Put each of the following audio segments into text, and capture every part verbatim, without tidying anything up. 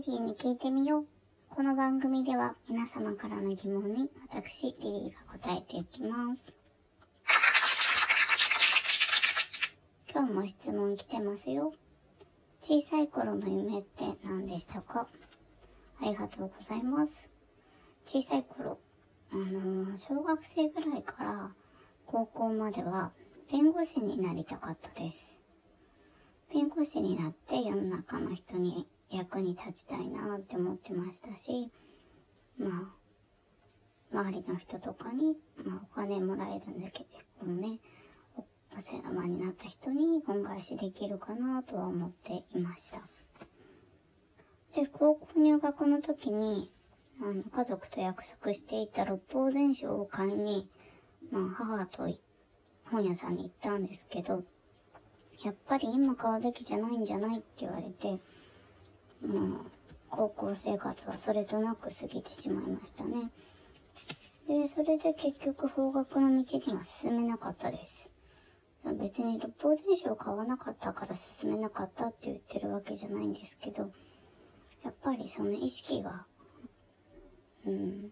リリーに聞いてみよう。この番組では皆様からの疑問に私、リリーが答えていきます。今日も質問来てますよ。小さい頃の夢って何でしたか？ありがとうございます。小さい頃、あのー、小学生ぐらいから高校までは弁護士になりたかったです。弁護士になって世の中の人に役に立ちたいなって思ってましたし、まあ、周りの人とかに、まあ、お金もらえるんだけど、結構ね、お世話になった人に恩返しできるかなとは思っていました。で、高校入学の時に、あの家族と約束していた六法全書を買いに、まあ、母と本屋さんに行ったんですけど、やっぱり今買うべきじゃないんじゃないって言われて、もう高校生活はそれとなく過ぎてしまいましたね。で、それで結局法学の道には進めなかったです。別に六法全書を買わなかったから進めなかったって言ってるわけじゃないんですけど、やっぱりその意識が、うん、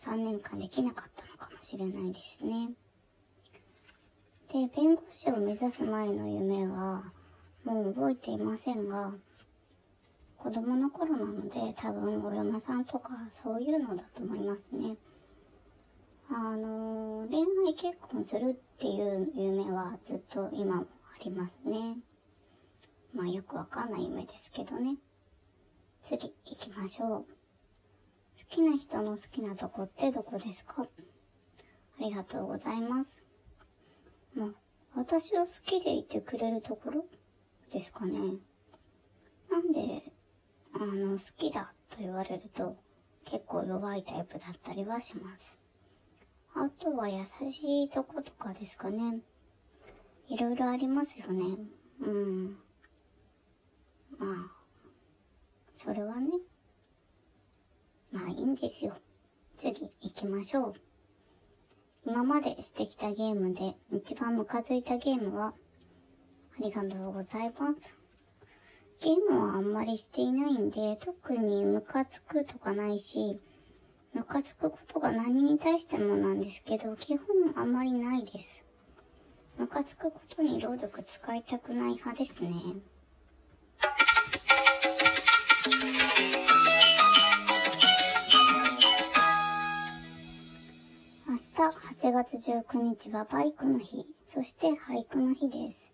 さんねんかんできなかったのかもしれないですね。で、弁護士を目指す前の夢はもう覚えていませんが、子供の頃なので多分お嫁さんとかそういうのだと思いますね。あの恋愛結婚するっていう夢はずっと今もありますね。まあよくわかんない夢ですけどね。次行きましょう。好きな人の好きなとこってどこですか？ありがとうございます。まあ私を好きでいてくれるところですかね。なんであの好きだと言われると結構弱いタイプだったりはします。あとは優しいとことかですかね。いろいろありますよね。うん。まあ、それはね。まあいいんですよ。次行きましょう。今までしてきたゲームで一番ムカついたゲームは？ありがとうございます。ゲームはあんまりしていないんで、特にムカつくとかないし、ムカつくことが何に対してもなんですけど、基本あんまりないです。ムカつくことに労力使いたくない派ですね。明日はちがつじゅうくにちはバイクの日、そして俳句の日です。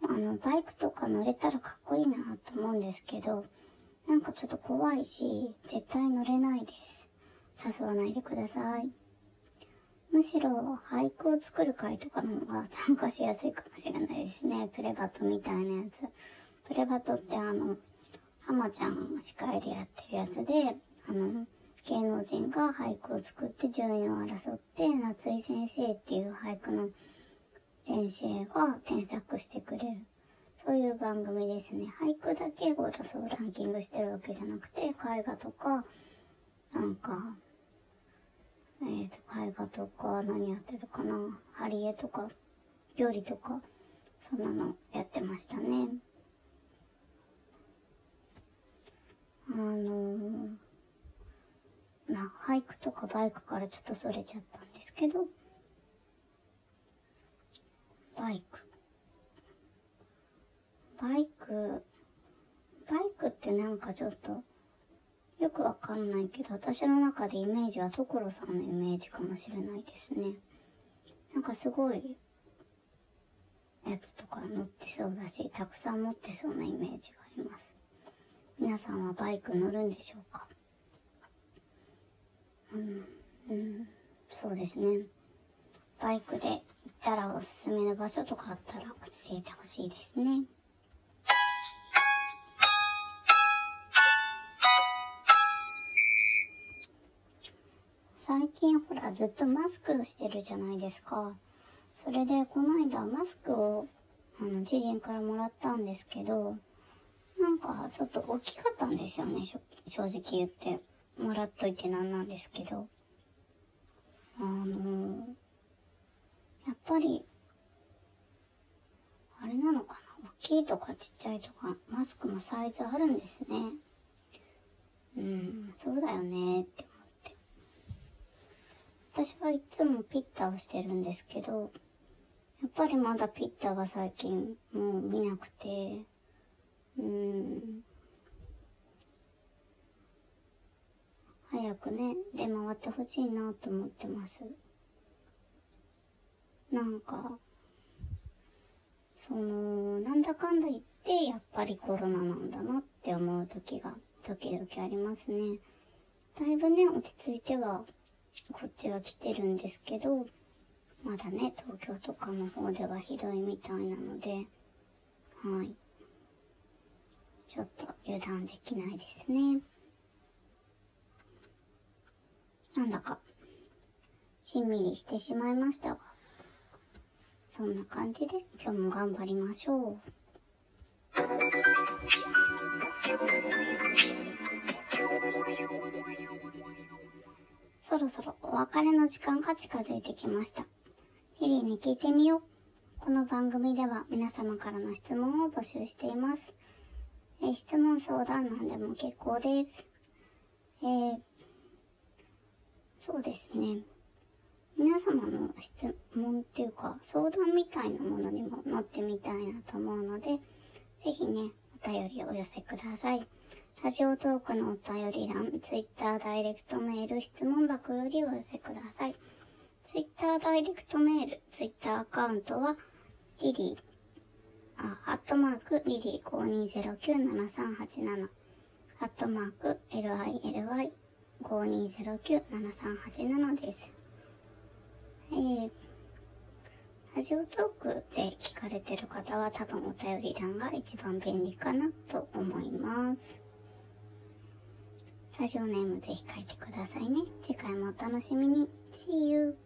あのバイクとか乗れたらかっこいいなと思うんですけど、なんかちょっと怖いし絶対乗れないです。誘わないでください。むしろ俳句を作る会とかの方が参加しやすいかもしれないですね。プレバトみたいなやつ。プレバトってあのハマちゃん司会でやってるやつで、あの芸能人が俳句を作って順位を争って、夏井先生っていう俳句の先生が添削してくれる、そういう番組ですね。俳句だけをそうランキングしてるわけじゃなくて、絵画とかなんかえーと絵画とか何やってたかな、貼り絵とか料理とかそんなのやってましたね。あのー、まあ俳句とかバイクからちょっとそれちゃったんですけど、バイク。バイク、バイクってなんかちょっとよくわかんないけど、私の中でイメージは所さんのイメージかもしれないですね。なんかすごいやつとか乗ってそうだし、たくさん持ってそうなイメージがあります。皆さんはバイク乗るんでしょうか？うん、うん、そうですね。バイクで行ったらおすすめの場所とかあったら教えてほしいですね。最近ほらずっとマスクをしてるじゃないですか。それでこの間マスクをあの知人からもらったんですけど、なんかちょっと大きかったんですよね。正直言ってもらっといてなんなんですけど、あのやっぱり、あれなのかな、大きいとかちっちゃいとか、マスクもサイズあるんですね。うん、そうだよねって思って。私はいつもピッタをしてるんですけど、やっぱりまだピッタは最近もう見なくて、うん、早くね出回ってほしいなと思ってます。なんかそのなんだかんだ言ってやっぱりコロナなんだなって思う時が時々ありますね。だいぶね落ち着いてはこっちは来てるんですけど、まだね東京とかの方ではひどいみたいなので、はい、ちょっと油断できないですね。なんだかしんみりしてしまいましたが、そんな感じで今日も頑張りましょう。そろそろお別れの時間が近づいてきました。リリーに聞いてみよう。この番組では皆様からの質問を募集しています。え質問相談なんでも結構です。えー、そうですね、皆様の質問っていうか相談みたいなものにも乗ってみたいなと思うので、ぜひね、お便りをお寄せください。ラジオトークのお便り欄、ツイッターダイレクトメール、質問箱よりお寄せください。ツイッターダイレクトメール、ツイッターアカウントは、リリー、あ、アットマーク、リリーごにーぜろきゅうななさんはちなな、アットマーク、リリーごにーぜろきゅうななさんはちなな です。えーラジオトークで聞かれてる方は多分お便り欄が一番便利かなと思います。ラジオネームぜひ書いてくださいね。次回もお楽しみに。See you!